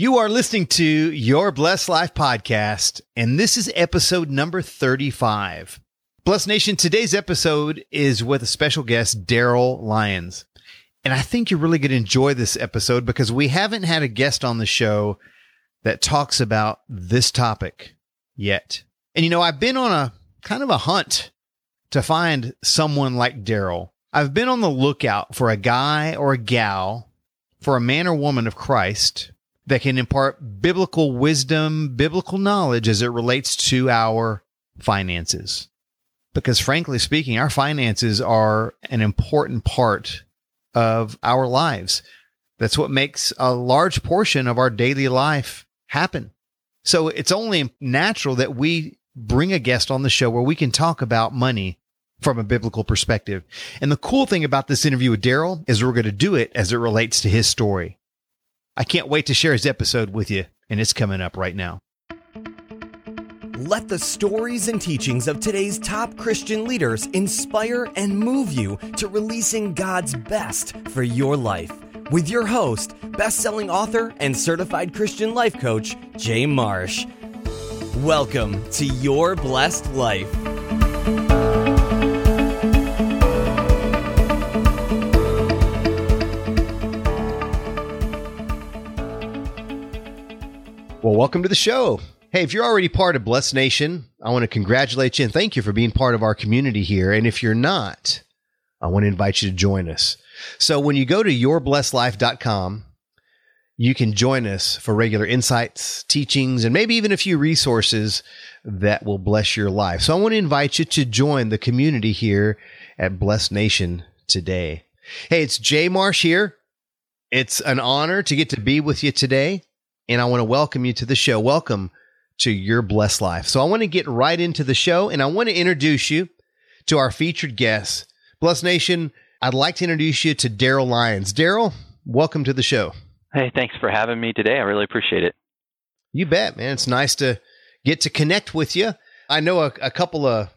You are listening to Your Blessed Life podcast, and this is episode number 35. Bless Nation, today's episode is with a special guest, Daryl Lyons. And I think you're really going to enjoy this episode because we haven't had a guest on the show that talks about this topic yet. And, you know, I've been on a kind of a hunt to find someone like Daryl. I've been on the lookout for a guy or a gal, for a man or woman of Christ that can impart biblical wisdom, biblical knowledge as it relates to our finances. Because frankly speaking, our finances are an important part of our lives. That's what makes a large portion of our daily life happen. So it's only natural that we bring a guest on the show where we can talk about money from a biblical perspective. And the cool thing about this interview with Daryl is we're going to do it as it relates to his story. I can't wait to share his episode with you, and it's coming up right now. Let the stories and teachings of today's top Christian leaders inspire and move you to releasing God's best for your life. With your host, best-selling author and certified Christian life coach, Jay Marsh. Welcome to Your Blessed Life. Well, welcome to the show. Hey, if you're already part of Bless Nation, I want to congratulate you and thank you for being part of our community here. And if you're not, I want to invite you to join us. So when you go to yourblessedlife.com, you can join us for regular insights, teachings, and maybe even a few resources that will bless your life. So I want to invite you to join the community here at Bless Nation today. Hey, it's Jay Marsh here. It's an honor to get to be with you today, and I want to welcome you to the show. Welcome to Your Blessed Life. So I want to get right into the show, and I want to introduce you to our featured guest. Bless Nation, I'd like to introduce you to Daryl Lyons. Daryl, welcome to the show. Hey, thanks for having me today. I really appreciate it. You bet, man. It's nice to get to connect with you. I know a couple of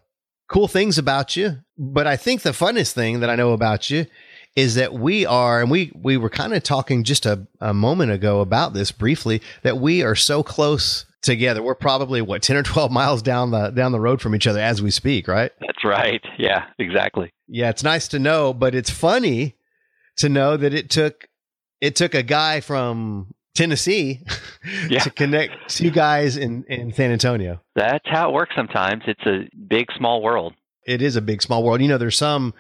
cool things about you, but I think the funnest thing that I know about you is that we are, and we were kind of talking just a moment ago about this briefly, that we are so close together. We're probably, 10 or 12 miles down the road from each other as we speak, right? That's right. Yeah, exactly. Yeah, it's nice to know, but it's funny to know that it took a guy from Tennessee to connect two guys in San Antonio. That's how it works sometimes. It's a big, small world. It is a big, small world. You know, there's some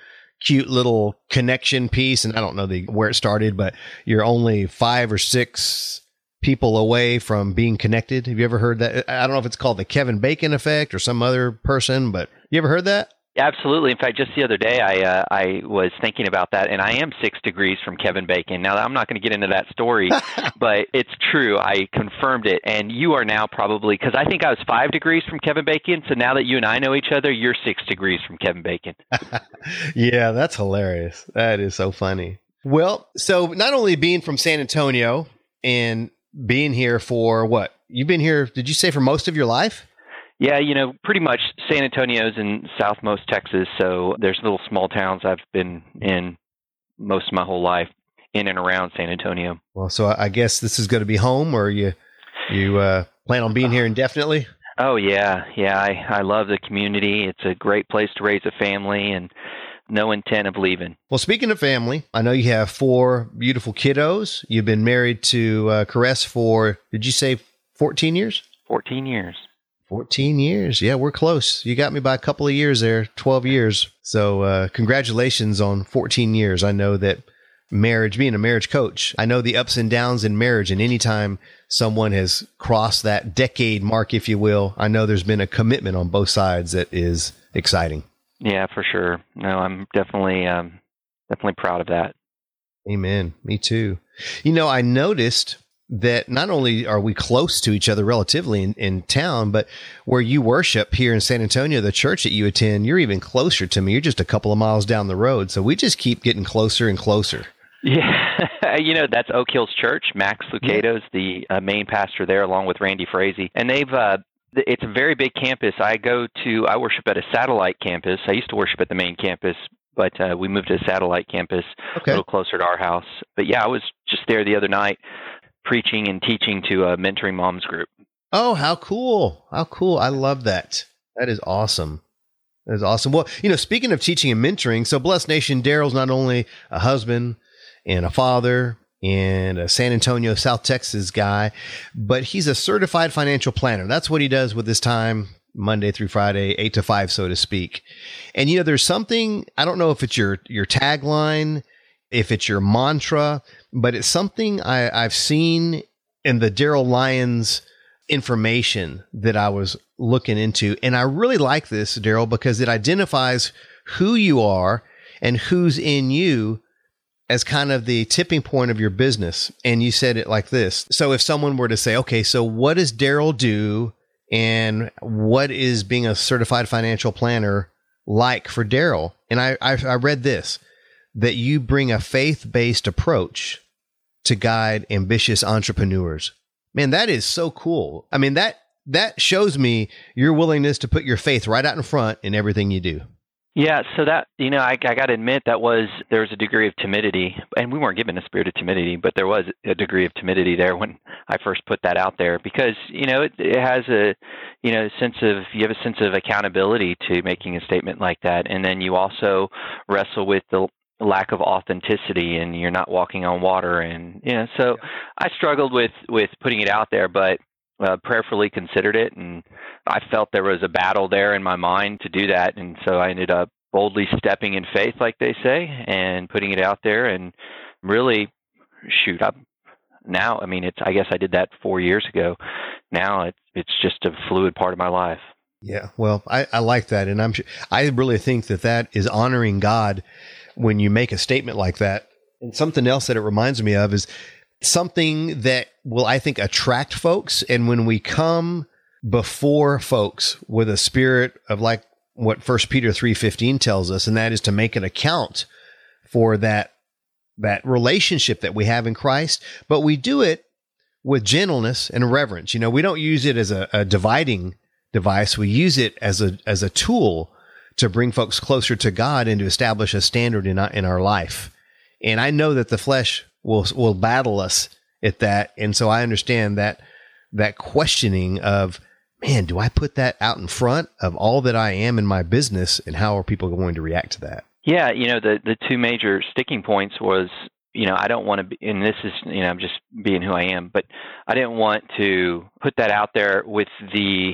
cute little connection piece, and I don't know where it started, but you're only 5 or 6 people away from being connected. Have you ever heard that? I don't know if it's called the Kevin Bacon effect or some other person, but you ever heard that? Absolutely. In fact, just the other day, I was thinking about that, and I am 6 degrees from Kevin Bacon. Now, I'm not going to get into that story, but it's true. I confirmed it, and you are now probably, because I think I was 5 degrees from Kevin Bacon, so now that you and I know each other, you're 6 degrees from Kevin Bacon. Yeah, that's hilarious. That is so funny. Well, so not only being from San Antonio and being here for what? You've been here, did you say for most of your life? Yeah, you know, pretty much San Antonio's in southmost Texas, so there's little small towns I've been in most of my whole life, in and around San Antonio. Well, so I guess this is going to be home, or you plan on being here indefinitely? Oh, yeah. I love the community. It's a great place to raise a family, and no intent of leaving. Well, speaking of family, I know you have 4 beautiful kiddos. You've been married to Caress for, did you say 14 years? 14 years. 14 years. Yeah, we're close. You got me by a couple of years there, 12 years. So congratulations on 14 years. I know that marriage, being a marriage coach, I know the ups and downs in marriage. And anytime someone has crossed that decade mark, if you will, I know there's been a commitment on both sides that is exciting. Yeah, for sure. No, I'm definitely proud of that. Amen. Me too. You know, I noticed that not only are we close to each other relatively in town, but where you worship here in San Antonio, the church that you attend, you're even closer to me. You're just a couple of miles down the road. So we just keep getting closer and closer. Yeah. You know, that's Oak Hills Church. Max Lucado's the main pastor there, along with Randy Frazee. And it's a very big campus. I worship at a satellite campus. I used to worship at the main campus, but we moved to a satellite campus a little closer to our house. But yeah, I was just there the other night. preaching and teaching to a mentoring moms group. Oh, how cool. How cool. I love that. That is awesome. That is awesome. Well, you know, speaking of teaching and mentoring, so Bless Nation, Daryl's not only a husband and a father and a San Antonio, South Texas guy, but he's a certified financial planner. That's what he does with his time, Monday through Friday, 8 to 5, so to speak. And, you know, there's something, I don't know if it's your tagline, if it's your mantra, but it's something I've seen in the Daryl Lyons information that I was looking into. And I really like this, Daryl, because it identifies who you are and who's in you as kind of the tipping point of your business. And you said it like this. So if someone were to say, okay, so what does Daryl do? And what is being a certified financial planner like for Daryl? And I read this, that you bring a faith-based approach to guide ambitious entrepreneurs. Man, that is so cool. I mean, that shows me your willingness to put your faith right out in front in everything you do. Yeah, so that, you know, I got to admit there was a degree of timidity, and we weren't given a spirit of timidity, but there was a degree of timidity there when I first put that out there, because, you know, it has a, you know, you have a sense of accountability to making a statement like that. And then you also wrestle with the lack of authenticity, and you're not walking on water. And, you know, so yeah. I struggled with putting it out there, but prayerfully considered it. And I felt there was a battle there in my mind to do that. And so I ended up boldly stepping in faith, like they say, and putting it out there. And really, shoot, I guess I did that 4 years ago. Now it's just a fluid part of my life. Yeah. Well, I like that. And I really think that is honoring God when you make a statement like that. And something else that it reminds me of is something that will, I think, attract folks. And when we come before folks with a spirit of like what 1 Peter 3:15 tells us, and that is to make an account for that relationship that we have in Christ, but we do it with gentleness and reverence. You know, we don't use it as a dividing device. We use it as a tool to bring folks closer to God and to establish a standard in our life. And I know that the flesh will battle us at that. And so I understand that questioning of, man, do I put that out in front of all that I am in my business, and how are people going to react to that? Yeah. You know, the two major sticking points was, you know, I don't want to be, and this is, you know, I'm just being who I am, but I didn't want to put that out there with the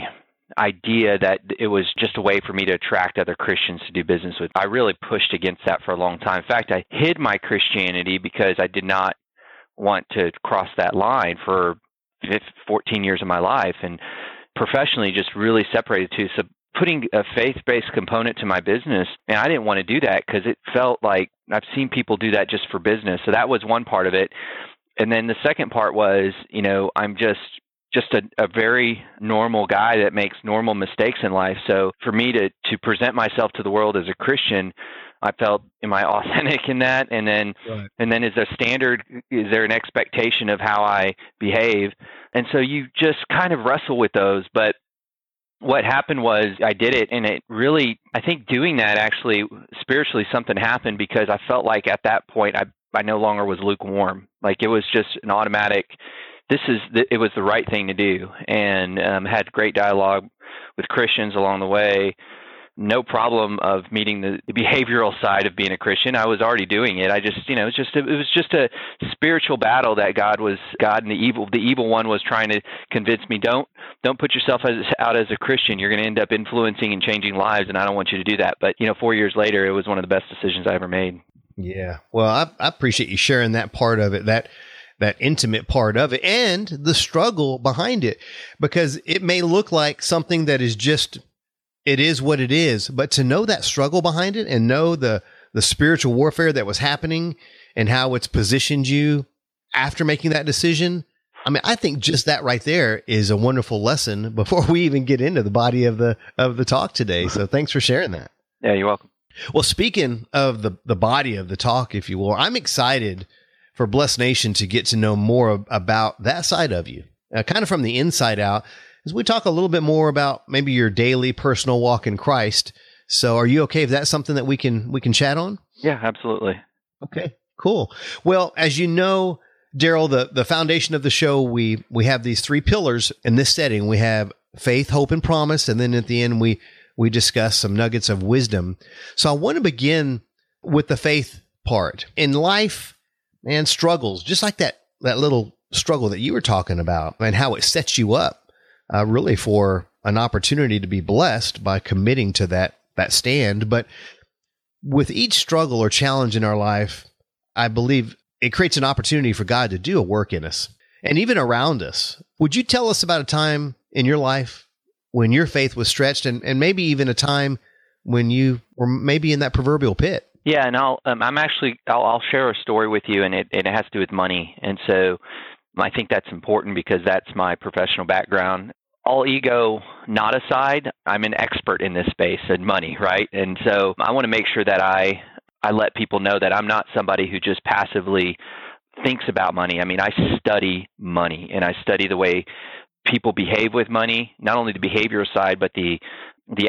idea that it was just a way for me to attract other Christians to do business with. I really pushed against that for a long time. In fact, I hid my Christianity because I did not want to cross that line for 14 years of my life, and professionally just really separated the two. So putting a faith-based component to my business, and I didn't want to do that because it felt like I've seen people do that just for business. So that was one part of it. And then the second part was, you know, I'm just a very normal guy that makes normal mistakes in life. So for me to present myself to the world as a Christian, I felt, am I authentic in that? And then, right. And then is there an expectation of how I behave? And so you just kind of wrestle with those. But what happened was I did it, and it really, I think doing that actually spiritually something happened, because I felt like at that point, I no longer was lukewarm. Like it was just an automatic, it was the right thing to do, and had great dialogue with Christians along the way. No problem of meeting the behavioral side of being a Christian. I was already doing it. I just, you know, it was just a spiritual battle that God and the evil one was trying to convince me, don't put yourself out as a Christian. You're going to end up influencing and changing lives, and I don't want you to do that. But, you know, 4 years later, it was one of the best decisions I ever made. Yeah. Well, I appreciate you sharing that part of it, that intimate part of it, and the struggle behind it, because it may look like something that is just, it is what it is, but to know that struggle behind it and know the spiritual warfare that was happening and how it's positioned you after making that decision. I mean, I think just that right there is a wonderful lesson before we even get into the body of the talk today. So thanks for sharing that. Yeah, you're welcome. Well, speaking of the body of the talk, if you will, I'm excited for Blessed Nation to get to know more about that side of you, kind of from the inside out, as we talk a little bit more about maybe your daily personal walk in Christ. So are you okay if that's something that we can chat on? Yeah, absolutely. Okay, cool. Well, as you know, Daryl, the foundation of the show, we have these three pillars in this setting. We have faith, hope, and promise. And then at the end, we discuss some nuggets of wisdom. So I want to begin with the faith part. In life and struggles, just like that little struggle that you were talking about and how it sets you up really for an opportunity to be blessed by committing to that stand. But with each struggle or challenge in our life, I believe it creates an opportunity for God to do a work in us and even around us. Would you tell us about a time in your life when your faith was stretched and maybe even a time when you were maybe in that proverbial pit? Yeah, and I'll share a story with you, and it has to do with money. And so I think that's important because that's my professional background. All ego not aside, I'm an expert in this space and money, right? And so I want to make sure that I let people know that I'm not somebody who just passively thinks about money. I mean, I study money, and I study the way people behave with money, not only the behavioral side, but the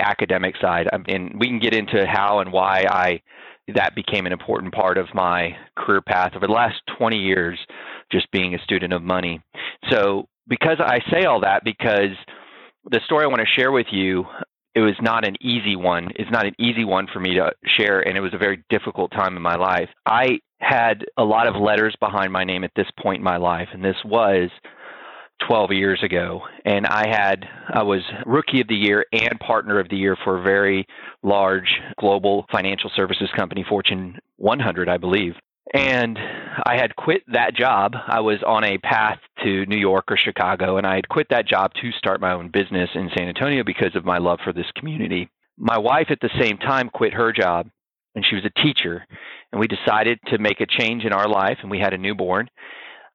academic side. And we can get into how and why that became an important part of my career path over the last 20 years, just being a student of money. So because I say all that, because the story I want to share with you, it was not an easy one. It's not an easy one for me to share, and it was a very difficult time in my life. I had a lot of letters behind my name at this point in my life, and this was 12 years ago, and I was Rookie of the Year and Partner of the Year for a very large global financial services company, Fortune 100, I believe. And I had quit that job. I was on a path to New York or Chicago, and I had quit that job to start my own business in San Antonio because of my love for this community. My wife at the same time quit her job, and she was a teacher, and we decided to make a change in our life, and we had a newborn.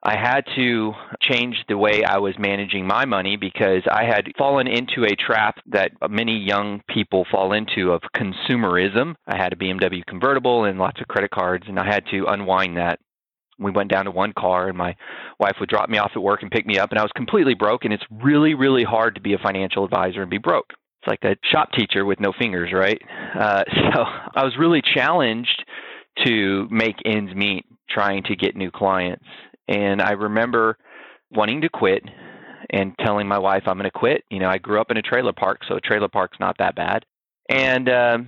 I had to change the way I was managing my money because I had fallen into a trap that many young people fall into of consumerism. I had a BMW convertible and lots of credit cards, and I had to unwind that. We went down to one car, and my wife would drop me off at work and pick me up, and I was completely broke, and it's really, really hard to be a financial advisor and be broke. It's like a shop teacher with no fingers, right? So I was really challenged to make ends meet trying to get new clients. And I remember wanting to quit and telling my wife, I'm going to quit. You know, I grew up in a trailer park, so a trailer park's not that bad. And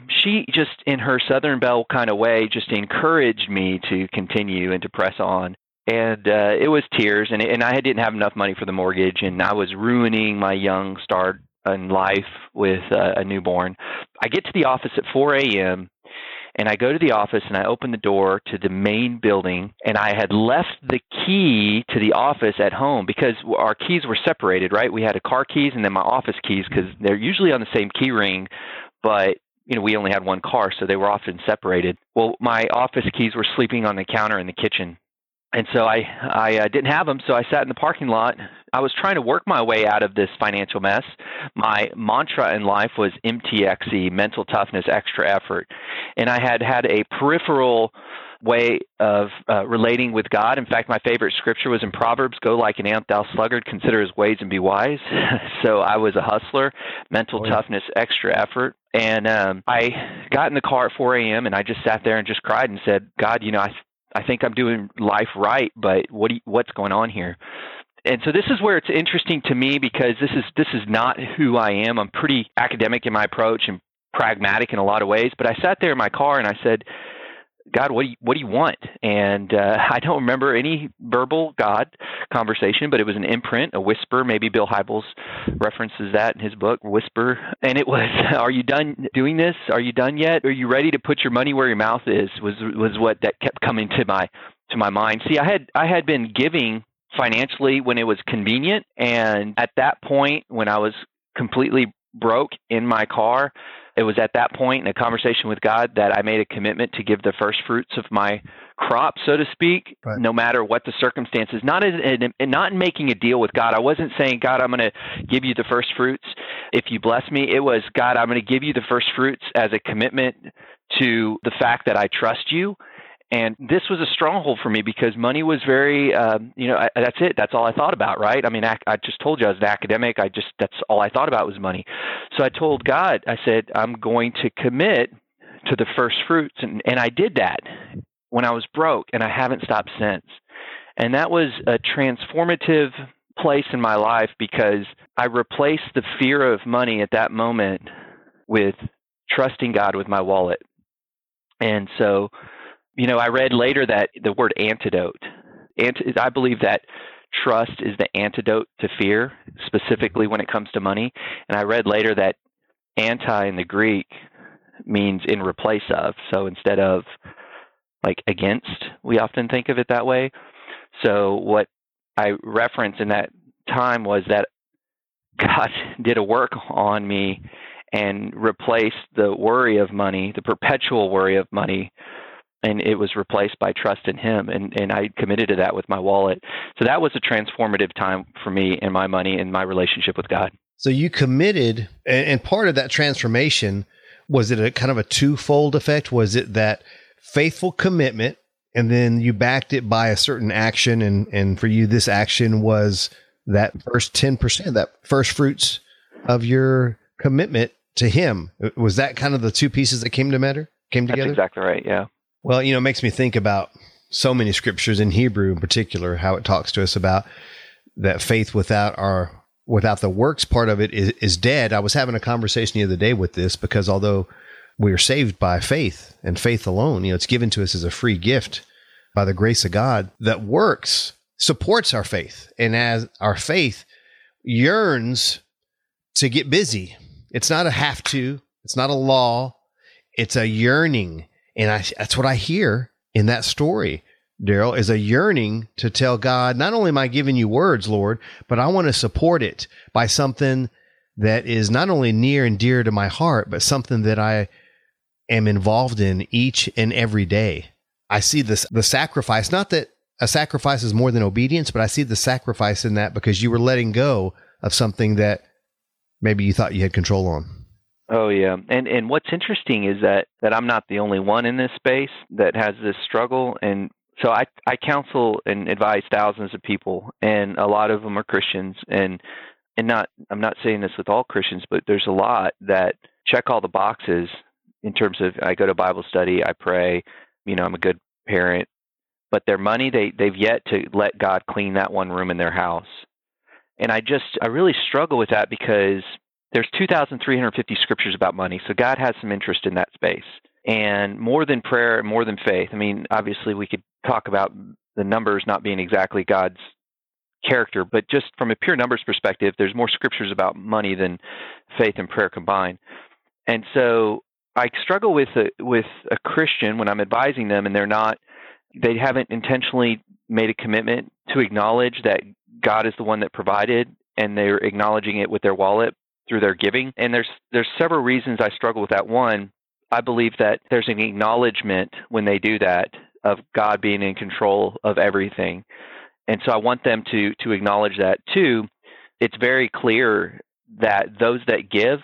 she just, in her Southern Belle kind of way, just encouraged me to continue and to press on. And it was tears, and I didn't have enough money for the mortgage, and I was ruining my young start in life with a newborn. I get to the office at 4 a.m., and I go to the office, and I open the door to the main building, and I had left the key to the office at home because our keys were separated, right? We had a car keys and then my office keys because they're usually on the same key ring, but you know, we only had one car, so they were often separated. Well, my office keys were sleeping on the counter in the kitchen, and so I didn't have them, so I sat in the parking lot. I was trying to work my way out of this financial mess. My mantra in life was MTXE, mental toughness, extra effort. And I had a peripheral way of relating with God. In fact, my favorite scripture was in Proverbs, go like an ant, thou sluggard, consider his ways and be wise. So I was a hustler, mental toughness, extra effort. And I got in the car at 4 a.m. and I just sat there and just cried and said, God, you know, I think I'm doing life right, but what's going on here? And so this is where it's interesting to me because this is not who I am. I'm pretty academic in my approach and pragmatic in a lot of ways. But I sat there in my car and I said, God, what do you want? And I don't remember any verbal God conversation, but it was an imprint, a whisper. Maybe Bill Hybels references that in his book, Whisper. And it was, are you done doing this? Are you done yet? Are you ready to put your money where your mouth is? Was what that kept coming to my mind. See, I had been giving financially when it was convenient, and at that point when I was completely broke in my car, it was at that point in a conversation with God that I made a commitment to give the first fruits of my crop, so to speak, right, no matter what the circumstances, not in making a deal with God. I wasn't saying, God, I'm going to give you the first fruits if you bless me. It was, God, I'm going to give you the first fruits as a commitment to the fact that I trust you. And this was a stronghold for me because money was very, that's it. That's all I thought about, right? I mean, I just told you I was an academic. That's all I thought about was money. So I told God, I said, I'm going to commit to the first fruits. And I did that when I was broke, and I haven't stopped since. And that was a transformative place in my life because I replaced the fear of money at that moment with trusting God with my wallet. And so, you know, I read later that the word antidote, I believe that trust is the antidote to fear, specifically when it comes to money. And I read later that anti in the Greek means in replace of. So instead of like against, we often think of it that way. So what I referenced in that time was that God did a work on me and replaced the worry of money, the perpetual worry of money, and it was replaced by trust in Him. And I committed to that with my wallet. So that was a transformative time for me and my money and my relationship with God. So you committed, and part of that transformation, was it a kind of a twofold effect? Was it that faithful commitment, and then you backed it by a certain action, and for you, this action was that first 10%, that first fruits of your commitment to Him? Was that kind of the two pieces that came together? That's exactly right, yeah. Well, you know, it makes me think about so many scriptures in Hebrew in particular, how it talks to us about that faith without the works part of it is dead. I was having a conversation the other day with this because although we are saved by faith and faith alone. You know, it's given to us as a free gift by the grace of God that works, supports our faith. And as our faith yearns to get busy, it's not a have to, it's not a law, it's a yearning. And that's what I hear in that story, Daryl, is a yearning to tell God, not only am I giving you words, Lord, but I want to support it by something that is not only near and dear to my heart, but something that I am involved in each and every day. I see the sacrifice, not that a sacrifice is more than obedience, but I see the sacrifice in that because you were letting go of something that maybe you thought you had control on. Oh, yeah. And what's interesting is that I'm not the only one in this space that has this struggle. And so I counsel and advise thousands of people, and a lot of them are Christians. And I'm not saying this with all Christians, but there's a lot that check all the boxes in terms of I go to Bible study, I pray, you know, I'm a good parent, but their money, they've yet to let God clean that one room in their house. And I really struggle with that because there's 2,350 scriptures about money. So God has some interest in that space, and more than prayer and more than faith. I mean, obviously we could talk about the numbers not being exactly God's character, but just from a pure numbers perspective, there's more scriptures about money than faith and prayer combined. And so I struggle with a Christian when I'm advising them and they haven't intentionally made a commitment to acknowledge that God is the one that provided, and they're acknowledging it with their wallet through their giving. And there's several reasons I struggle with that. One, I believe that there's an acknowledgement when they do that of God being in control of everything. And so I want them to acknowledge that. Two, it's very clear that those that give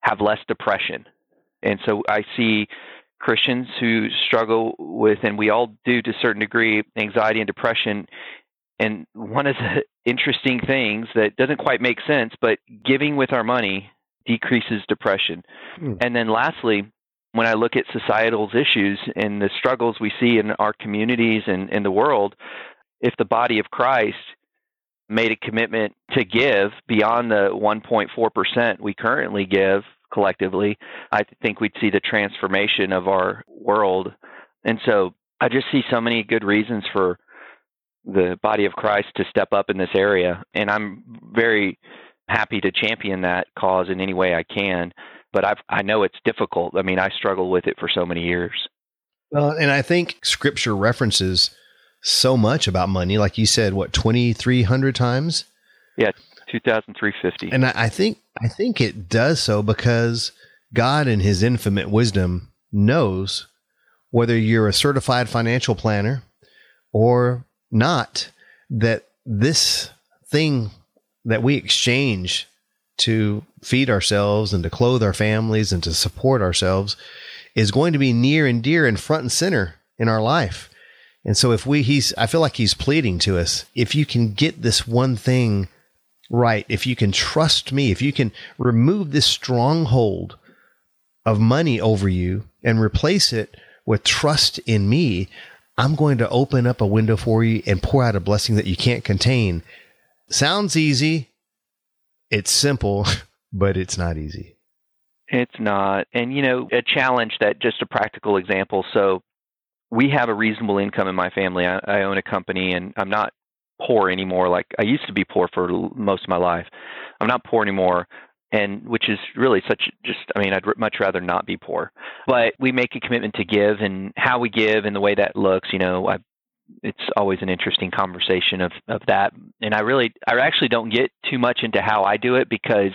have less depression. And so I see Christians who struggle with, and we all do to a certain degree, anxiety and depression. And one of the interesting things that doesn't quite make sense, but giving with our money decreases depression. Mm. And then lastly, when I look at societal issues and the struggles we see in our communities and in the world, if the body of Christ made a commitment to give beyond the 1.4% we currently give collectively, I think we'd see the transformation of our world. And so I just see so many good reasons for the body of Christ to step up in this area. And I'm very happy to champion that cause in any way I can. But I know it's difficult. I mean, I struggled with it for so many years. Well, and I think Scripture references so much about money, like you said, what, 2,300 times? Yeah, 2,350. And I think it does so because God in His infinite wisdom knows whether you're a certified financial planner or not, that this thing that we exchange to feed ourselves and to clothe our families and to support ourselves is going to be near and dear and front and center in our life. And so I feel like He's pleading to us, if you can get this one thing right, if you can trust me, if you can remove this stronghold of money over you and replace it with trust in me, I'm going to open up a window for you and pour out a blessing that you can't contain. Sounds easy. It's simple, but it's not easy. It's not. And, you know, a challenge that just a practical example. So we have a reasonable income in my family. I own a company and I'm not poor anymore. Like I used to be poor for most of my life. I'm not poor anymore. And which is really such just, I mean, I'd much rather not be poor, but we make a commitment to give, and how we give and the way that looks, you know, it's always an interesting conversation of that. And I actually don't get too much into how I do it because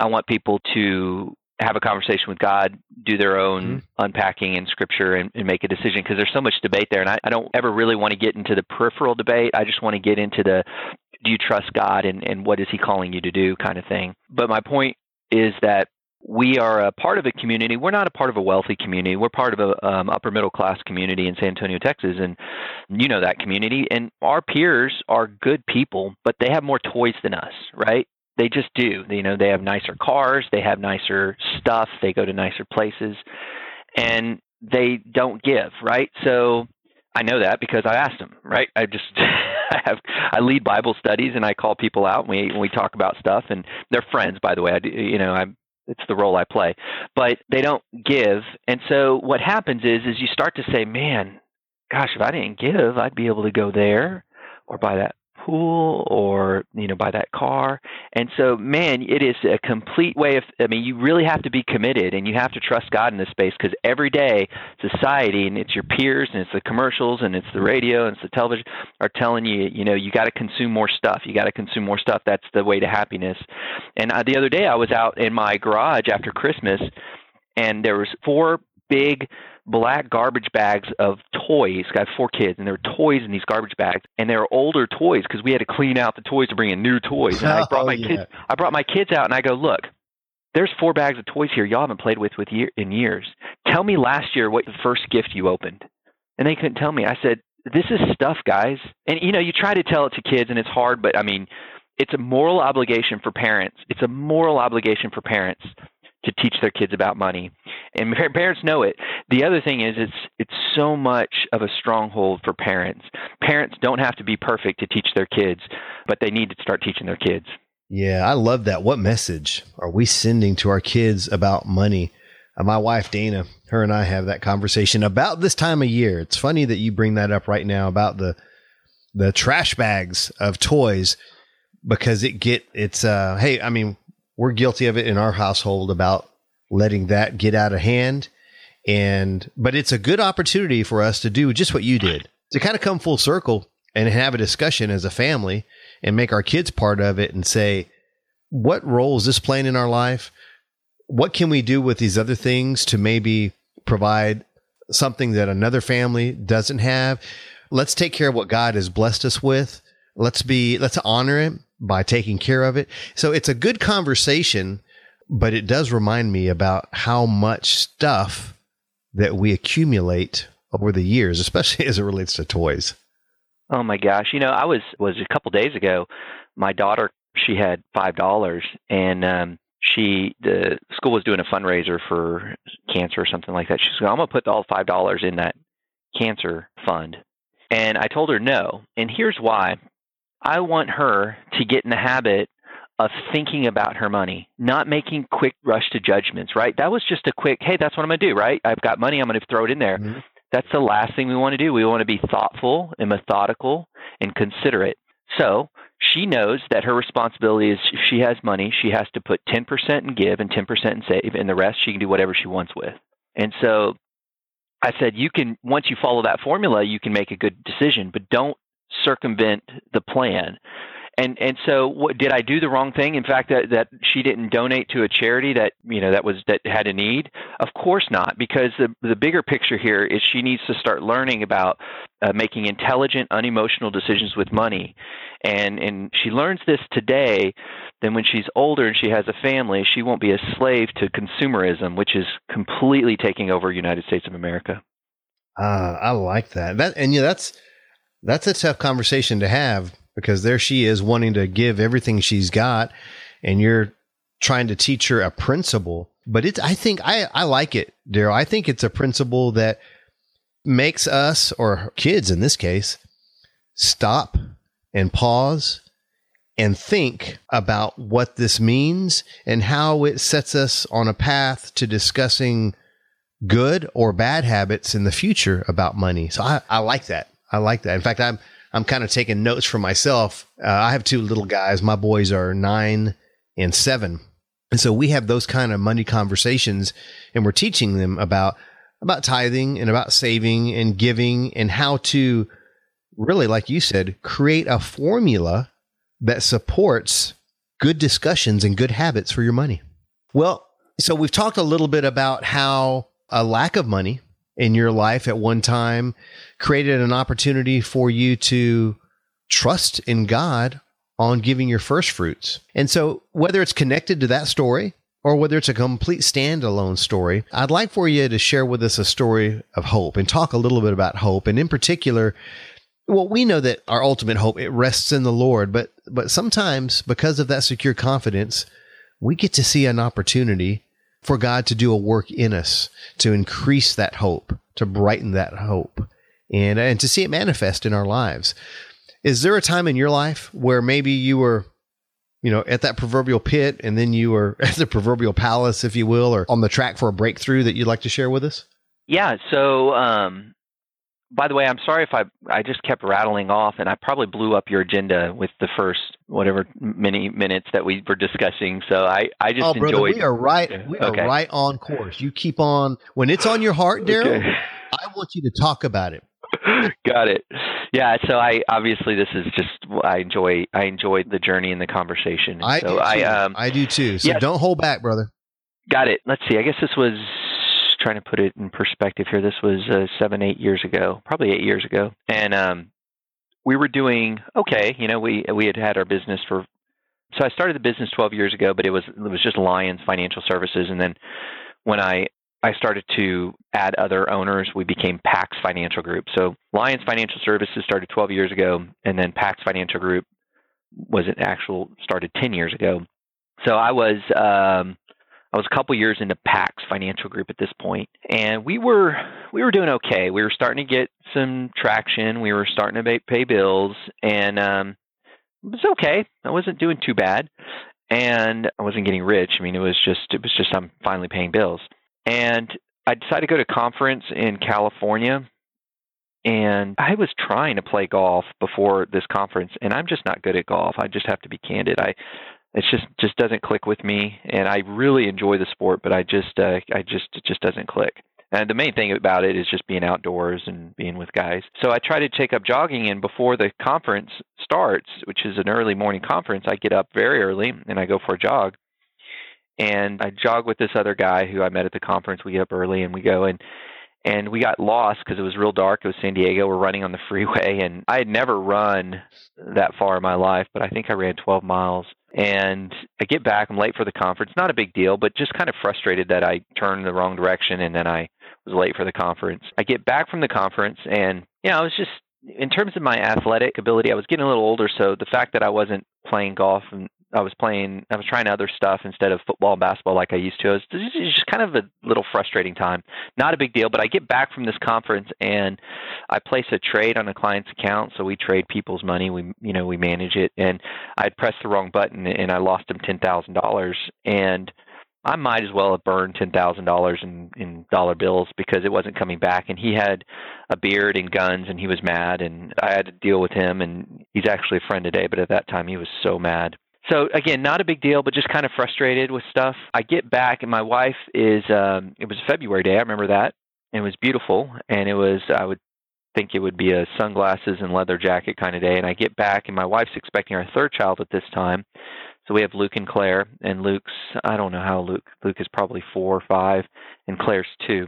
I want people to have a conversation with God, do their own unpacking in scripture and make a decision because there's so much debate there. And I don't ever really want to get into the peripheral debate. I just want to get into the, do you trust God and what is he calling you to do kind of thing. But my point is that we are a part of a community. We're not a part of a wealthy community. We're part of a upper middle class community in San Antonio, Texas. And you know that community. And our peers are good people, but they have more toys than us, right? They just do. You know, they have nicer cars. They have nicer stuff. They go to nicer places. And they don't give, right? So I know that because I asked them, right? I lead Bible studies and I call people out and we talk about stuff and they're friends, by the way. It's the role I play, but they don't give. And so what happens is you start to say, man, gosh, if I didn't give, I'd be able to go there or buy that pool or, you know, buy that car. And so, man, it is a complete way of, I mean, you really have to be committed and you have to trust God in this space because every day society and it's your peers and it's the commercials and it's the radio and it's the television are telling you, you know, you got to consume more stuff. You got to consume more stuff. That's the way to happiness. And the other day I was out in my garage after Christmas and there was 4 big black garbage bags of toys. I have 4 kids and there were toys in these garbage bags and they were older toys because we had to clean out the toys to bring in new toys. And I brought my kids out and I go, look, there's 4 bags of toys here y'all haven't played with in years. Tell me last year what the first gift you opened. And they couldn't tell me. I said, this is stuff, guys. And you know, you try to tell it to kids and it's hard, but I mean, it's a moral obligation for parents. To teach their kids about money. And parents know it. The other thing is it's so much of a stronghold for parents. Parents don't have to be perfect to teach their kids, but they need to start teaching their kids. Yeah, I love that. What message are we sending to our kids about money? My wife, Dana, her and I have that conversation about this time of year. It's funny that you bring that up right now about the trash bags of toys because we're guilty of it in our household about letting that get out of hand. But it's a good opportunity for us to do just what you did, to kind of come full circle and have a discussion as a family and make our kids part of it and say, what role is this playing in our life? What can we do with these other things to maybe provide something that another family doesn't have? Let's take care of what God has blessed us with. Let's honor him by taking care of it. So it's a good conversation, but it does remind me about how much stuff that we accumulate over the years, especially as it relates to toys. Oh my gosh. You know, I was a couple days ago, my daughter, she had $5 and, the school was doing a fundraiser for cancer or something like that. She said, I'm going to put all $5 in that cancer fund. And I told her no. And here's why. I want her to get in the habit of thinking about her money, not making quick rush to judgments, right? That was just a quick, hey, that's what I'm going to do, right? I've got money. I'm going to throw it in there. Mm-hmm. That's the last thing we want to do. We want to be thoughtful and methodical and considerate. So she knows that her responsibility is if she has money, she has to put 10% and give and 10% and save, and the rest she can do whatever she wants with. And so I said, once you follow that formula, you can make a good decision, but don't circumvent the plan. And so did I do the wrong thing? In fact, that she didn't donate to a charity that had a need? Of course not, because the bigger picture here is she needs to start learning about making intelligent, unemotional decisions with money. And she learns this today, then when she's older and she has a family, she won't be a slave to consumerism, which is completely taking over United States of America. I like that. That's a tough conversation to have because there she is wanting to give everything she's got and you're trying to teach her a principle. But I think I like it, Daryl. I think it's a principle that makes us, or kids in this case, stop and pause and think about what this means and how it sets us on a path to discussing good or bad habits in the future about money. So I like that. I like that. In fact, I'm kind of taking notes for myself. I have two little guys. My boys are 9 and 7. And so we have those kind of money conversations, and we're teaching them about tithing and about saving and giving and how to really, like you said, create a formula that supports good discussions and good habits for your money. Well, so we've talked a little bit about how a lack of money in your life at one time created an opportunity for you to trust in God on giving your first fruits. And so whether it's connected to that story or whether it's a complete standalone story, I'd like for you to share with us a story of hope and talk a little bit about hope. And in particular, well, we know that our ultimate hope, it rests in the Lord, but sometimes because of that secure confidence, we get to see an opportunity for God to do a work in us, to increase that hope, to brighten that hope, and to see it manifest in our lives. Is there a time in your life where maybe you were, at that proverbial pit, and then you were at the proverbial palace, if you will, or on the track for a breakthrough that you'd like to share with us? Yeah. So, by the way, I'm sorry if I just kept rattling off, and I probably blew up your agenda with the first whatever many minutes that we were discussing. So I just enjoyed. Oh, brother, we are right on course. You keep on when it's on your heart, Daryl. Okay. I want you to talk about it. Got it. Yeah. So I enjoyed the journey and the conversation. I do too. So yeah. Don't hold back, brother. Got it. Let's see. I guess this was. Trying to put it in perspective here. This was 8 years ago. And we were doing okay. We had our business so I started the business 12 years ago, but it was just Lyons Financial Services. And then when I started to add other owners, we became PAX Financial Group. So Lyons Financial Services started 12 years ago, and then PAX Financial Group started 10 years ago. So I was a couple years into PAX Financial Group at this point, and we were doing okay. We were starting to get some traction. We were starting to pay bills, and it was okay. I wasn't doing too bad, and I wasn't getting rich. I mean, it was just I'm finally paying bills. And I decided to go to a conference in California, and I was trying to play golf before this conference, and I'm just not good at golf. I just have to be candid. It just doesn't click with me, and I really enjoy the sport, but it just doesn't click. And the main thing about it is just being outdoors and being with guys. So I try to take up jogging, and before the conference starts, which is an early morning conference, I get up very early and I go for a jog. And I jog with this other guy who I met at the conference. We get up early and we go, and we got lost because it was real dark. It was San Diego. We're running on the freeway, and I had never run that far in my life, but I think I ran 12 miles. And I get back, I'm late for the conference, not a big deal, but just kind of frustrated that I turned the wrong direction and then I was late for the conference. I get back from the conference and, I was just, in terms of my athletic ability, I was getting a little older. So the fact that I wasn't playing golf and I was trying other stuff instead of football and basketball like I used to, it was just kind of a little frustrating time, not a big deal. But I get back from this conference and I place a trade on a client's account. So we trade people's money. We manage it, and I'd pressed the wrong button and I lost him $10,000, and I might as well have burned $10,000 in dollar bills because it wasn't coming back. And he had a beard and guns and he was mad, and I had to deal with him. And he's actually a friend today, but at that time he was so mad. So again, not a big deal, but just kind of frustrated with stuff. I get back, and my wife it was a February day. I remember that. It was beautiful, and I would think it would be a sunglasses and leather jacket kind of day. And I get back, and my wife's expecting our third child at this time. So we have Luke and Claire, and Luke's, I don't know how Luke is probably 4 or 5, and Claire's 2.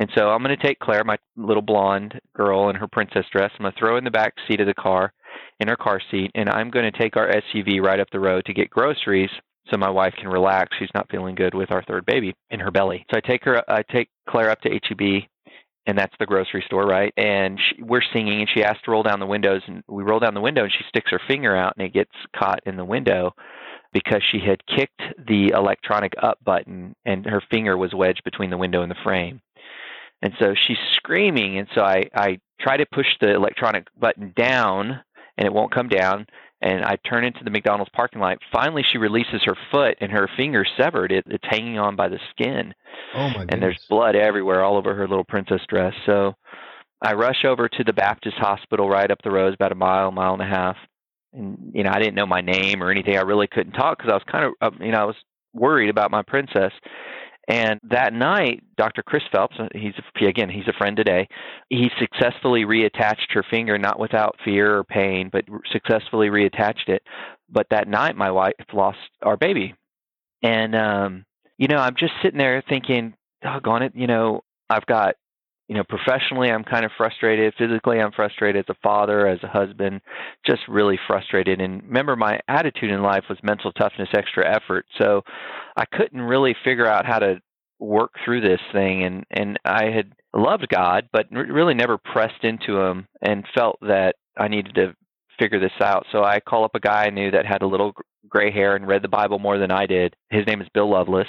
And so I'm going to take Claire, my little blonde girl in her princess dress. I'm going to throw in the back seat of the car, in her car seat, and I'm going to take our SUV right up the road to get groceries so my wife can relax. She's not feeling good with our third baby in her belly. So I take Claire up to HEB, and that's the grocery store, right? And we're singing, and she asks to roll down the windows, and we roll down the window, and she sticks her finger out, and it gets caught in the window because she had kicked the electronic up button, and her finger was wedged between the window and the frame. And so she's screaming. And so I try to push the electronic button down and it won't come down. And I turn into the McDonald's parking lot. Finally, she releases her foot and her finger severed. It's hanging on by the skin. Oh my goodness. And there's blood everywhere all over her little princess dress. So I rush over to the Baptist Hospital right up the road, about a mile, mile and a half. And, I didn't know my name or anything. I really couldn't talk because I was kind of, I was worried about my princess. And that night, Dr. Chris Phelps, he's a friend today, he successfully reattached her finger, not without fear or pain, but successfully reattached it. But that night, my wife lost our baby. And, I'm just sitting there thinking, doggone it, I've got, professionally, I'm kind of frustrated. Physically, I'm frustrated as a father, as a husband, just really frustrated. And remember, my attitude in life was mental toughness, extra effort. So I couldn't really figure out how to work through this thing. And I had loved God, but really never pressed into him and felt that I needed to figure this out. So I call up a guy I knew that had a little gray hair and read the Bible more than I did. His name is Bill Loveless.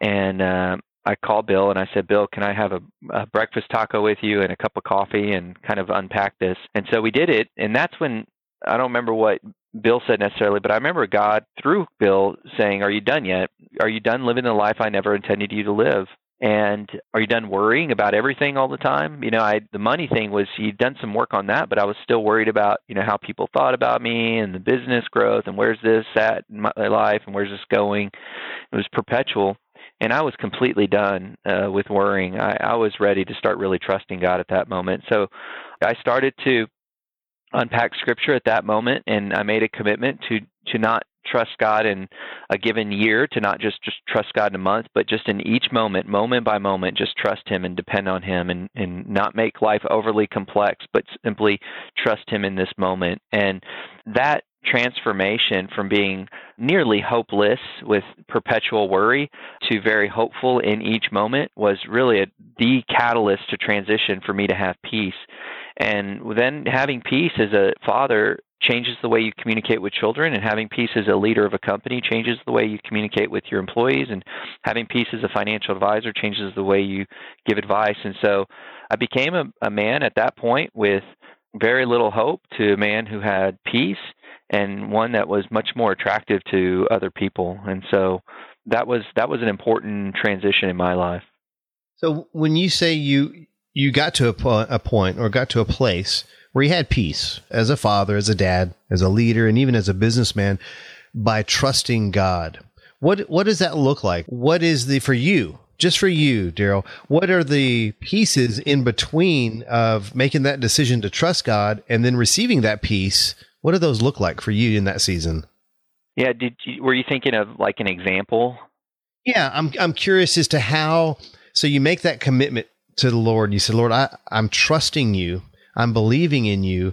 And, I called Bill and I said, Bill, can I have a breakfast taco with you and a cup of coffee and kind of unpack this? And so we did it. And that's when, I don't remember what Bill said necessarily, but I remember God through Bill saying, are you done yet? Are you done living the life I never intended you to live? And are you done worrying about everything all the time? The money thing was, he'd done some work on that, but I was still worried about, how people thought about me and the business growth and where's this at in my life and where's this going? It was perpetual. And I was completely done with worrying. I was ready to start really trusting God at that moment. So I started to unpack Scripture at that moment, and I made a commitment to not trust God in a given year, to not just trust God in a month, but just in each moment, moment by moment, just trust Him and depend on Him and not make life overly complex, but simply trust Him in this moment. And that transformation from being nearly hopeless with perpetual worry to very hopeful in each moment was really the catalyst to transition for me to have peace. And then having peace as a father changes the way you communicate with children, and having peace as a leader of a company changes the way you communicate with your employees, and having peace as a financial advisor changes the way you give advice. And so I became a man at that point with very little hope to a man who had peace, and one that was much more attractive to other people. And so that was an important transition in my life. So when you say you got to a point or got to a place where you had peace as a father, as a dad, as a leader, and even as a businessman by trusting God, what does that look like? What is for you? Just for you, Daryl, what are the pieces in between of making that decision to trust God and then receiving that peace? What do those look like for you in that season? Yeah, were you thinking of like an example? Yeah, I'm curious as to how. So you make that commitment to the Lord, and you say, Lord, I'm trusting you, I'm believing in you.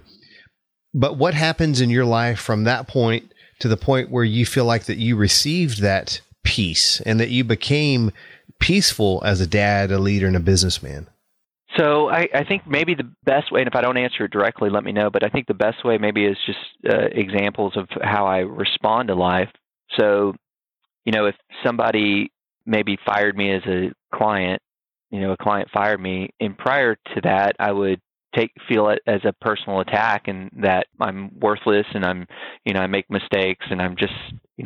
But what happens in your life from that point to the point where you feel like that you received that peace and that you became peaceful as a dad, a leader, and a businessman? So I think maybe the best way, and if I don't answer it directly, let me know, but I think the best way maybe is just examples of how I respond to life. So, if somebody maybe fired me as a client, a client fired me, and prior to that, I would feel it as a personal attack and that I'm worthless and I'm, I make mistakes and I'm just,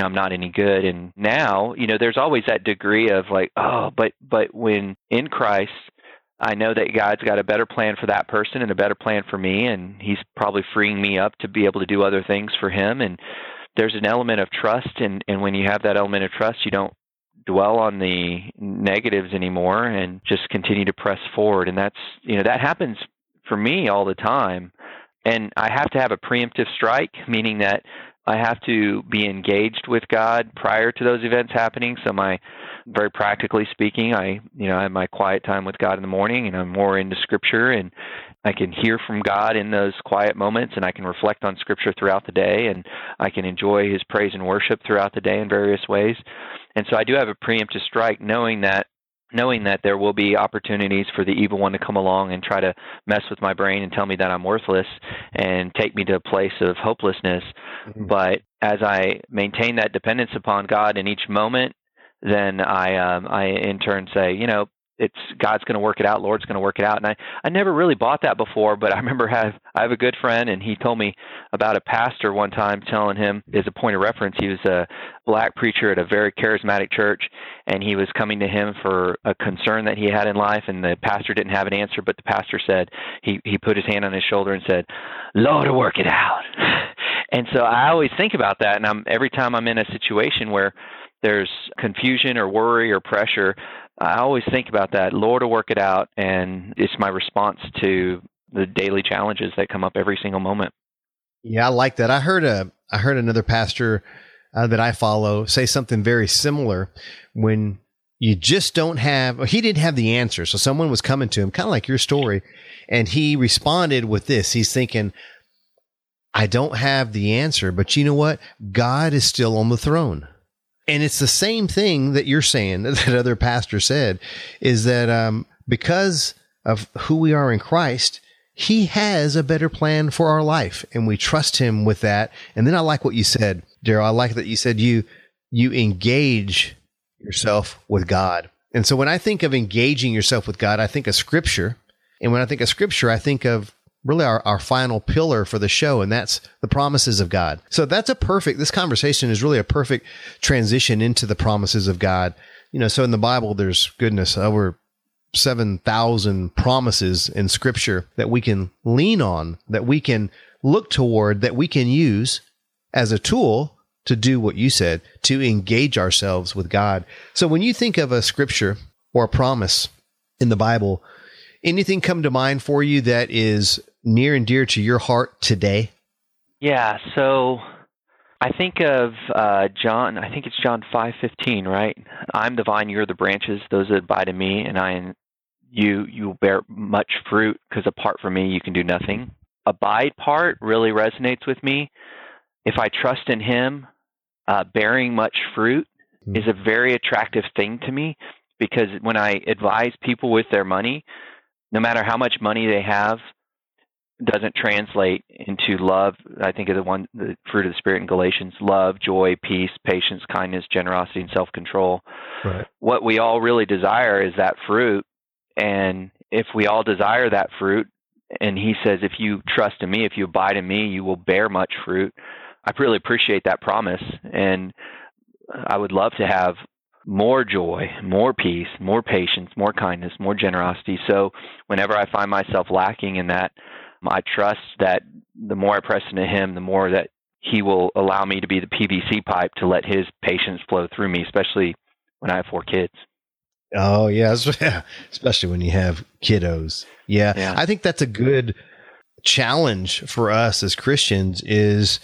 I'm not any good. And now, there's always that degree of like, oh, but when in Christ, I know that God's got a better plan for that person and a better plan for me. And he's probably freeing me up to be able to do other things for him. And there's an element of trust. And when you have that element of trust, you don't dwell on the negatives anymore and just continue to press forward. And that's, that happens for me all the time. And I have to have a preemptive strike, meaning that I have to be engaged with God prior to those events happening. So very practically speaking, I have my quiet time with God in the morning, and I'm more into Scripture, and I can hear from God in those quiet moments, and I can reflect on Scripture throughout the day, and I can enjoy His praise and worship throughout the day in various ways. And so I do have a preemptive strike, knowing that there will be opportunities for the evil one to come along and try to mess with my brain and tell me that I'm worthless and take me to a place of hopelessness. Mm-hmm. But as I maintain that dependence upon God in each moment, then I in turn say, it's God's going to work it out. Lord's going to work it out. And I never really bought that before, but I remember I have a good friend, and he told me about a pastor one time telling him as a point of reference, he was a black preacher at a very charismatic church, and he was coming to him for a concern that he had in life, and the pastor didn't have an answer, but the pastor said, he put his hand on his shoulder and said, "Lord will work it out." And so I always think about that, and every time I'm in a situation where there's confusion or worry or pressure, I always think about that. Lord will work it out, and it's my response to the daily challenges that come up every single moment. Yeah, I like that. I heard another pastor that I follow say something very similar. When you just don't have, or he didn't have the answer, so someone was coming to him, kind of like your story, and he responded with this. He's thinking, "I don't have the answer, but you know what? God is still on the throne." And it's the same thing that you're saying, that other pastor said, is that because of who we are in Christ, he has a better plan for our life, and we trust him with that. And then I like what you said, Daryl. I like that you said you engage yourself with God. And so when I think of engaging yourself with God, I think of Scripture. And when I think of Scripture, I think of really our final pillar for the show, and that's the promises of God. So this conversation is really a perfect transition into the promises of God. You know, so in the Bible, there's over 7,000 promises in Scripture that we can lean on, that we can look toward, that we can use as a tool to do what you said, to engage ourselves with God. So when you think of a Scripture or a promise in the Bible, anything come to mind for you that is near and dear to your heart today? Yeah, so I think of John, I think it's John 5:15, right? "I'm the vine, you're the branches. Those that abide in me and I in you, you will bear much fruit, because apart from me, you can do nothing." Abide part really resonates with me. If I trust in him, bearing much fruit is a very attractive thing to me, because when I advise people with their money, no matter how much money they have, doesn't translate into love. I think of the fruit of the Spirit in Galatians: love, joy, peace, patience, kindness, generosity, and self-control. Right. What we all really desire is that fruit. And if we all desire that fruit, and he says, if you trust in me, if you abide in me, you will bear much fruit. I really appreciate that promise. And I would love to have more joy, more peace, more patience, more kindness, more generosity. So whenever I find myself lacking in that, I trust that the more I press into him, the more that he will allow me to be the PVC pipe to let his patience flow through me, especially when I have 4 kids. Oh, yeah. Especially when you have kiddos. Yeah. I think that's a good challenge for us as Christians, is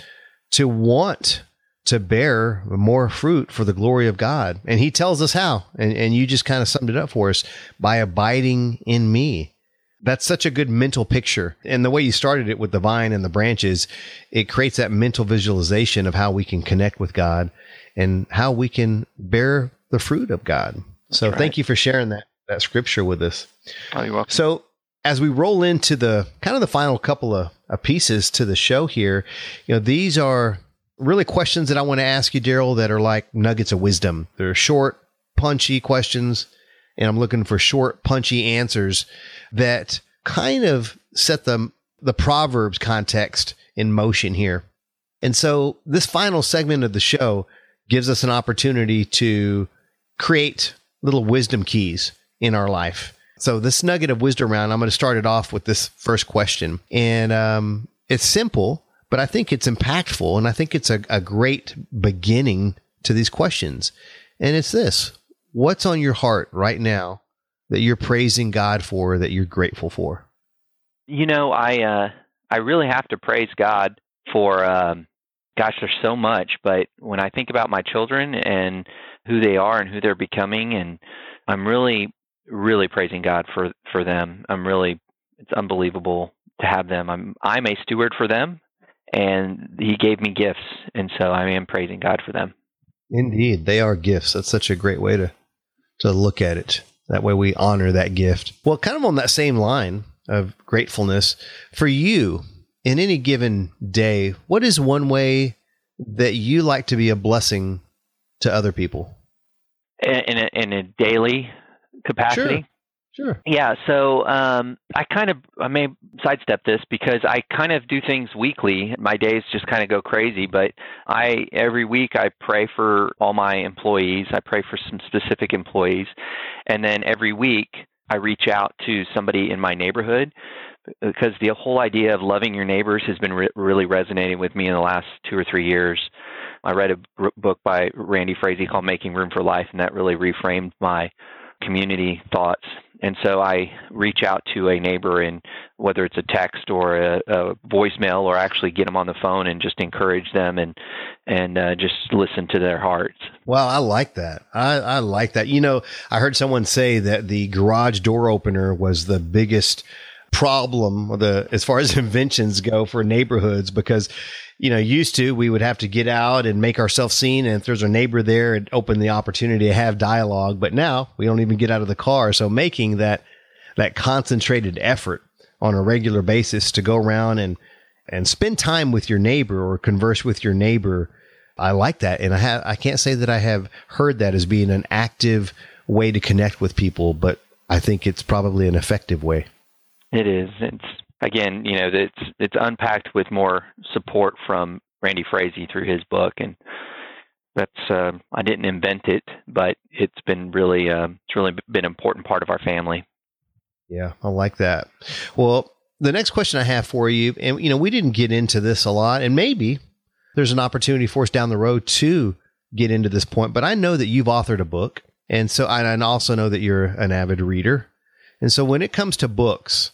to want to bear more fruit for the glory of God. And he tells us how, and you just kind of summed it up for us, by abiding in me. That's such a good mental picture. And the way you started it with the vine and the branches, it creates that mental visualization of how we can connect with God and how we can bear the fruit of God. So right. Thank you for sharing that scripture with us. Oh, you're welcome. So as we roll into the kind of the final couple of pieces to the show here, you know, these are really questions that I want to ask you, Daryl, that are like nuggets of wisdom. They're short, punchy questions, and I'm looking for short, punchy answers that kind of set the Proverbs context in motion here. And so this final segment of the show gives us an opportunity to create little wisdom keys in our life. So this nugget of wisdom round, I'm going to start it off with this first question. And it's simple, but I think it's impactful, and I think it's a great beginning to these questions. And it's this: what's on your heart right now that you're praising God for, that you're grateful for? You know, I really have to praise God for, gosh, there's so much, but when I think about my children and who they are and who they're becoming, and I'm really, really praising God for them. It's unbelievable to have them. I'm a steward for them, and he gave me gifts, and so I am praising God for them. Indeed, they are gifts. That's such a great way to look at it. That way we honor that gift. Well, kind of on that same line of gratefulness, for you, in any given day, what is one way that you like to be a blessing to other people? In a daily capacity? Sure. Sure. Yeah. So I may sidestep this because I kind of do things weekly. My days just kind of go crazy, but every week I pray for all my employees. I pray for some specific employees. And then every week I reach out to somebody in my neighborhood, because the whole idea of loving your neighbors has been really resonating with me in the last 2 or 3 years. I read a book by Randy Frazee called Making Room for Life, and that really reframed my community thoughts. And so I reach out to a neighbor, and whether it's a text or a voicemail, or actually get them on the phone and just encourage them and just listen to their hearts. Wow. I like that. I like that. You know, I heard someone say that the garage door opener was the biggest problem as far as inventions go for neighborhoods, because used to, we would have to get out and make ourselves seen. And if there's a neighbor there, it opened the opportunity to have dialogue. But now we don't even get out of the car. So making that concentrated effort on a regular basis to go around and spend time with your neighbor or converse with your neighbor, I like that. And I can't say that I have heard that as being an active way to connect with people, but I think it's probably an effective way. It is. Again, it's unpacked with more support from Randy Frazee through his book, and that's I didn't invent it, but it's been really been an important part of our family. Yeah, I like that. Well, the next question I have for you, and we didn't get into this a lot, and maybe there's an opportunity for us down the road to get into this point, but I know that you've authored a book, and so I also know that you're an avid reader, and so when it comes to books,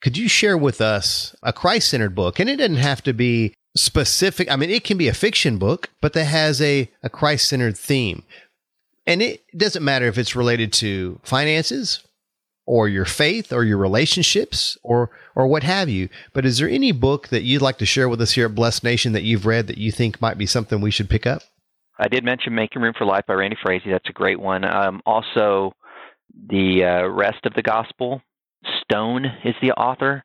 could you share with us a Christ-centered book? And it doesn't have to be specific. I mean, it can be a fiction book, but that has a Christ-centered theme. And it doesn't matter if it's related to finances or your faith or your relationships or what have you. But is there any book that you'd like to share with us here at Blessed Nation that you've read that you think might be something we should pick up? I did mention Making Room for Life by Randy Frazee. That's a great one. Also, the Rest of the Gospel. Stone is the author,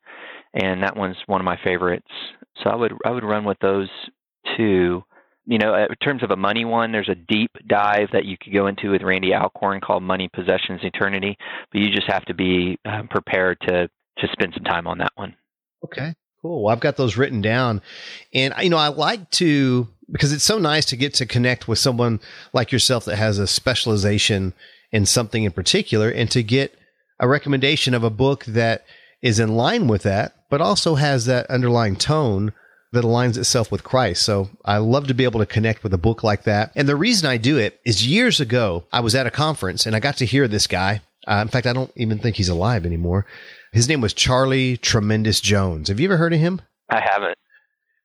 and that one's one of my favorites. So I would run with those two. In terms of a money one, there's a deep dive that you could go into with Randy Alcorn called Money Possessions Eternity, but you just have to be prepared to spend some time on that one. Okay, cool. Well, I've got those written down, and I like to, because it's so nice to get to connect with someone like yourself that has a specialization in something in particular, and to get a recommendation of a book that is in line with that, but also has that underlying tone that aligns itself with Christ. So I love to be able to connect with a book like that. And the reason I do it is, years ago, I was at a conference and I got to hear this guy. In fact, I don't even think he's alive anymore. His name was Charlie Tremendous Jones. Have you ever heard of him? I haven't.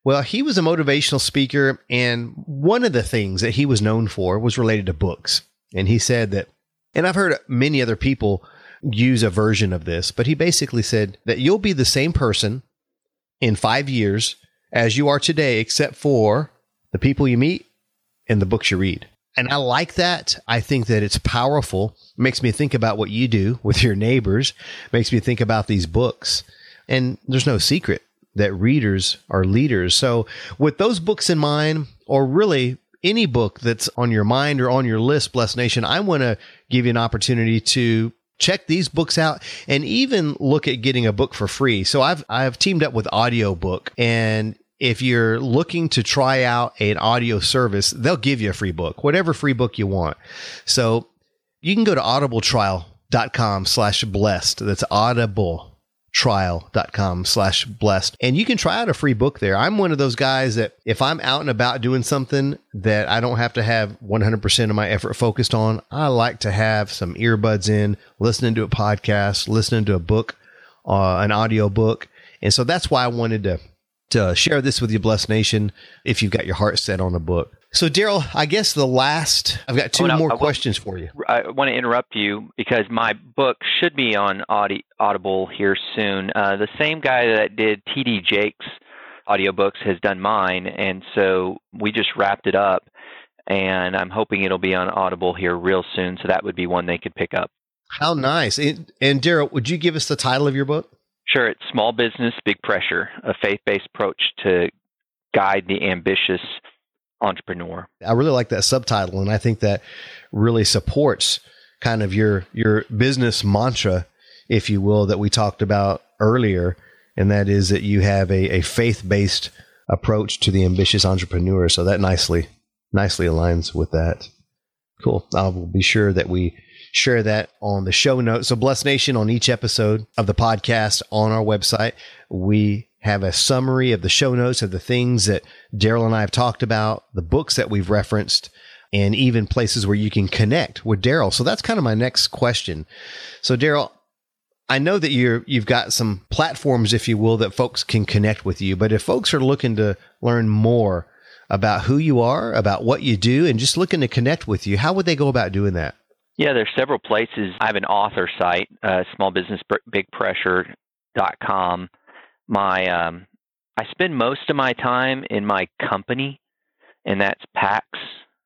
Well, he was a motivational speaker. And one of the things that he was known for was related to books. And he said that, and I've heard many other people use a version of this, but he basically said that you'll be the same person in 5 years as you are today, except for the people you meet and the books you read. And I like that. I think that it's powerful. It makes me think about what you do with your neighbors. It makes me think about these books. And there's no secret that readers are leaders. So with those books in mind, or really any book that's on your mind or on your list, Blessed Nation, I want to give you an opportunity to check these books out and even look at getting a book for free. So I've teamed up with Audiobook, and if you're looking to try out an audio service, they'll give you a free book, whatever free book you want. So you can go to audibletrial.com/blessed. That's audibletrial.com/blessed. And you can try out a free book there. I'm one of those guys that if I'm out and about doing something that I don't have to have 100% of my effort focused on, I like to have some earbuds in, listening to a podcast, listening to a book, an audio book. And so that's why I wanted to share this with you, Blessed Nation, if you've got your heart set on a book. So Daryl, I guess I've got two more questions for you. I want to interrupt you because my book should be on Audible here soon. The same guy that did T.D. Jakes' audiobooks has done mine, and so we just wrapped it up, and I'm hoping it'll be on Audible here real soon, so that would be one they could pick up. How nice. And Daryl, would you give us the title of your book? Sure. It's Small Business Big Pressure, a faith-based approach to guide the ambitious entrepreneur. I really like that subtitle, and I think that really supports kind of your business mantra if you will, that we talked about earlier. And that is that you have a faith-based approach to the ambitious entrepreneur. So that nicely aligns with that. Cool. I will be sure that we share that on the show notes. So Bless Nation, on each episode of the podcast on our website, we have a summary of the show notes of the things that Daryl and I have talked about, the books that we've referenced, and even places where you can connect with Daryl. So that's kind of my next question. So Daryl, I know that you've got some platforms, if you will, that folks can connect with you. But if folks are looking to learn more about who you are, about what you do, and just looking to connect with you, how would they go about doing that? Yeah, there's several places. I have an author site, smallbusinessbigpressure.com. I spend most of my time in my company, and that's PAX,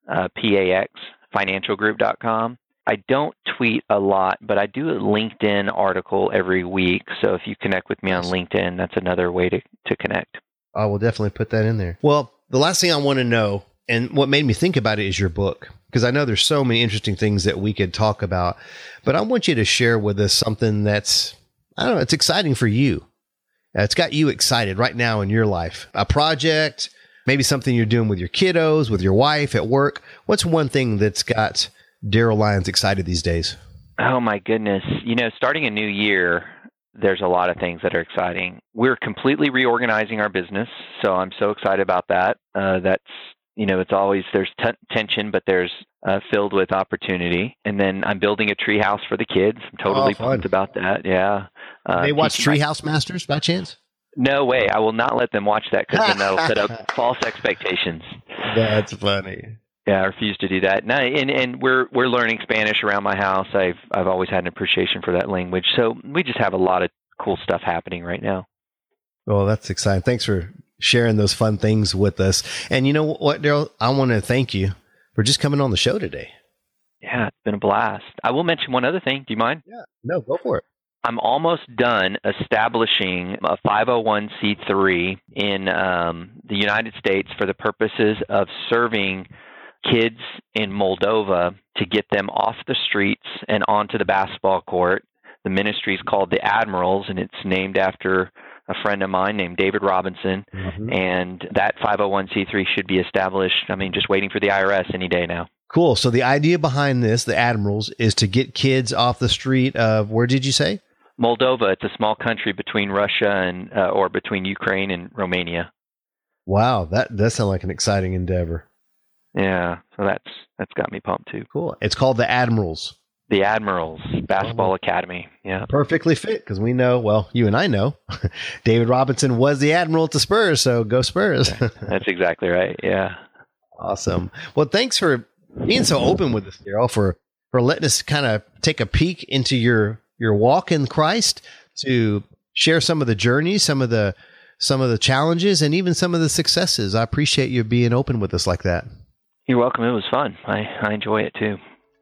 financialgroup.com. I don't tweet a lot, but I do a LinkedIn article every week. So if you connect with me on LinkedIn, that's another way to connect. I will definitely put that in there. Well, the last thing I want to know, and what made me think about it, is your book, because I know there's so many interesting things that we could talk about, but I want you to share with us something that's, I don't know, it's exciting for you. It's got you excited right now in your life, a project, maybe something you're doing with your kiddos, with your wife, at work. What's one thing that's got Daryl Lyons excited these days? Oh my goodness. You know, starting a new year, there's a lot of things that are exciting. We're completely reorganizing our business. So I'm so excited about that. That's, you know, it's always, there's tension, but there's filled with opportunity. And then I'm building a treehouse for the kids. I'm totally pumped about that. Yeah. They watch Treehouse Masters by chance? No way. I will not let them watch that, because then that'll set up false expectations. That's funny. Yeah, I refuse to do that. No, and we're learning Spanish around my house. I've always had an appreciation for that language. So we just have a lot of cool stuff happening right now. Well, that's exciting. Thanks for sharing those fun things with us. And you know what, Daryl? I want to thank you for just coming on the show today. Yeah, it's been a blast. I will mention one other thing. Do you mind? Yeah, no, go for it. I'm almost done establishing a 501c3 in the United States for the purposes of serving kids in Moldova, to get them off the streets and onto the basketball court. The ministry is called The Admirals, and it's named after a friend of mine named David Robinson. Mm-hmm. And that 501c3 should be established. I mean, just waiting for the IRS any day now. Cool. So the idea behind this, The Admirals, is to get kids off the street of, where did you say? Moldova. It's a small country between Russia and, or between Ukraine and Romania. Wow. That does sound like an exciting endeavor. Yeah, so that's got me pumped too. Cool. It's called The Admirals. The Admirals Basketball Academy. Yeah, perfectly fit, because we know, well, you and I know, David Robinson was the Admiral at the Spurs. So go Spurs. That's exactly right. Yeah. Awesome. Well, thanks for being so open with us, Daryl, for letting us kind of take a peek into your walk in Christ, to share some of the journey, some of the challenges, and even some of the successes. I appreciate you being open with us like that. You're welcome. It was fun. I enjoy it too.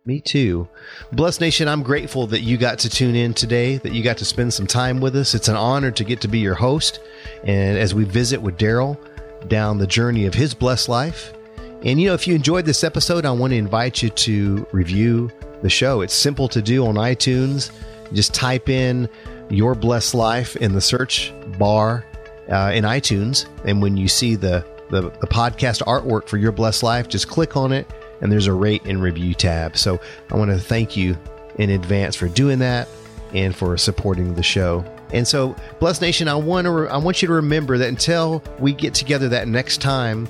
Me too. Bless Nation, I'm grateful that you got to tune in today, that you got to spend some time with us. It's an honor to get to be your host, and as we visit with Daryl down the journey of his blessed life. And you know, if you enjoyed this episode, I want to invite you to review the show. It's simple to do on iTunes. Just type in Your Blessed Life in the search bar in iTunes, and when you see the podcast artwork for Your Blessed Life, just click on it, and there's a rate and review tab. So I want to thank you in advance for doing that and for supporting the show. And so, Blessed Nation, I want you to remember that until we get together that next time,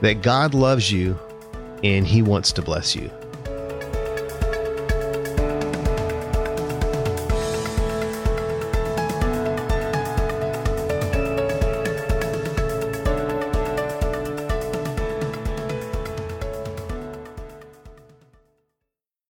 that God loves you and He wants to bless you.